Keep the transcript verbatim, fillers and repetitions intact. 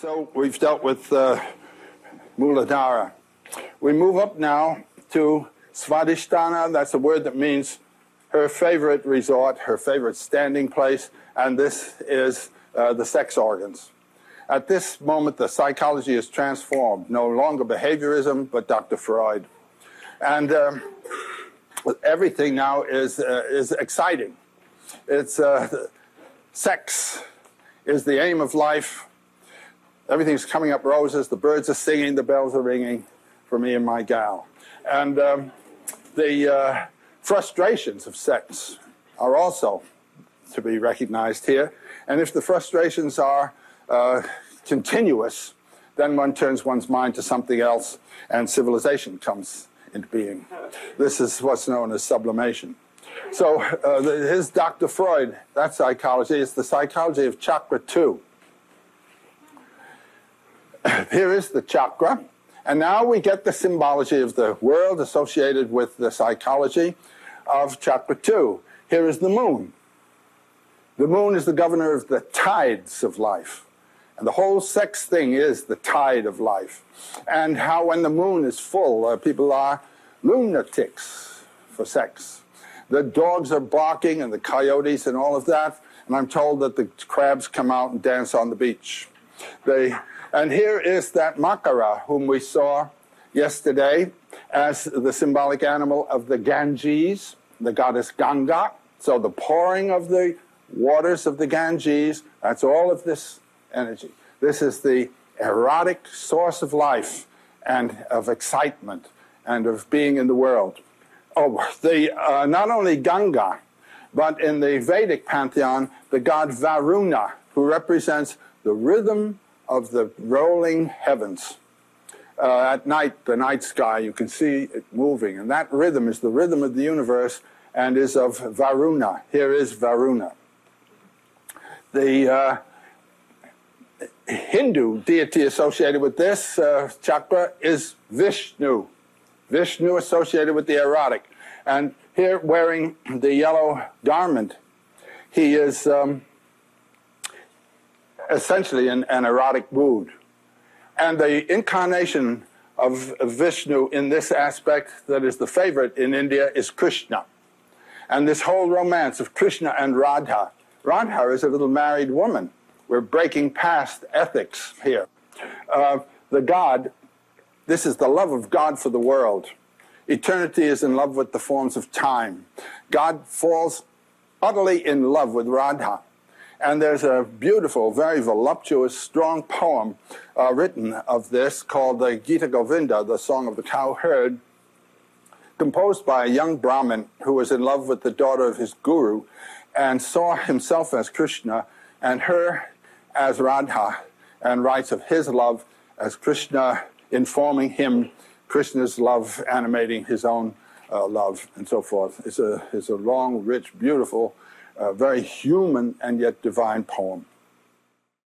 So we've dealt with uh, Muladhara. We move up now to Svadhishthana. That's a word that means her favorite resort, her favorite standing place, and this is uh, the sex organs. At this moment, the psychology is transformed. No longer behaviorism, but Doctor Freud. And um, everything now is, uh, is exciting. It's uh, sex is the aim of life. Everything's coming up roses, the birds are singing, the bells are ringing for me and my gal. And um, the uh, frustrations of sex are also to be recognized here. And if the frustrations are uh, continuous, then one turns one's mind to something else and civilization comes into being. This is what's known as sublimation. So uh, his Doctor Freud, that psychology is the psychology of chakra two. Here is the chakra, and now we get the symbology of the world associated with the psychology of chakra two. Here is the moon. The moon is the governor of the tides of life, and the whole sex thing is the tide of life. And how when the moon is full, uh, people are lunatics for sex. The dogs are barking and the coyotes and all of that, and I'm told that the crabs come out and dance on the beach. They... And here is that Makara, whom we saw yesterday as the symbolic animal of the Ganges, the goddess Ganga. So the pouring of the waters of the Ganges, that's all of this energy. This is the erotic source of life and of excitement and of being in the world. Oh, the, uh, not only Ganga, but in the Vedic pantheon, the god Varuna, who represents the rhythm of the rolling heavens. Uh, at night, the night sky, you can see it moving, and that rhythm is the rhythm of the universe and is of Varuna. Here is Varuna. The uh, Hindu deity associated with this uh, chakra is Vishnu. Vishnu associated with the erotic. And here, wearing the yellow garment, he is... Um, essentially in an erotic mood. And the incarnation of Vishnu in this aspect that is the favorite in India is Krishna. And this whole romance of Krishna and Radha. Radha is a little married woman. We're breaking past ethics here. Uh, the God, this is the love of God for the world. Eternity is in love with the forms of time. God falls utterly in love with Radha. And there's a beautiful, very voluptuous, strong poem uh, written of this called the Gita Govinda, the Song of the Cowherd, composed by a young Brahmin who was in love with the daughter of his guru and saw himself as Krishna and her as Radha, and writes of his love as Krishna informing him, Krishna's love animating his own uh, love, and so forth. It's a, it's a long, rich, beautiful, a very human and yet divine poem.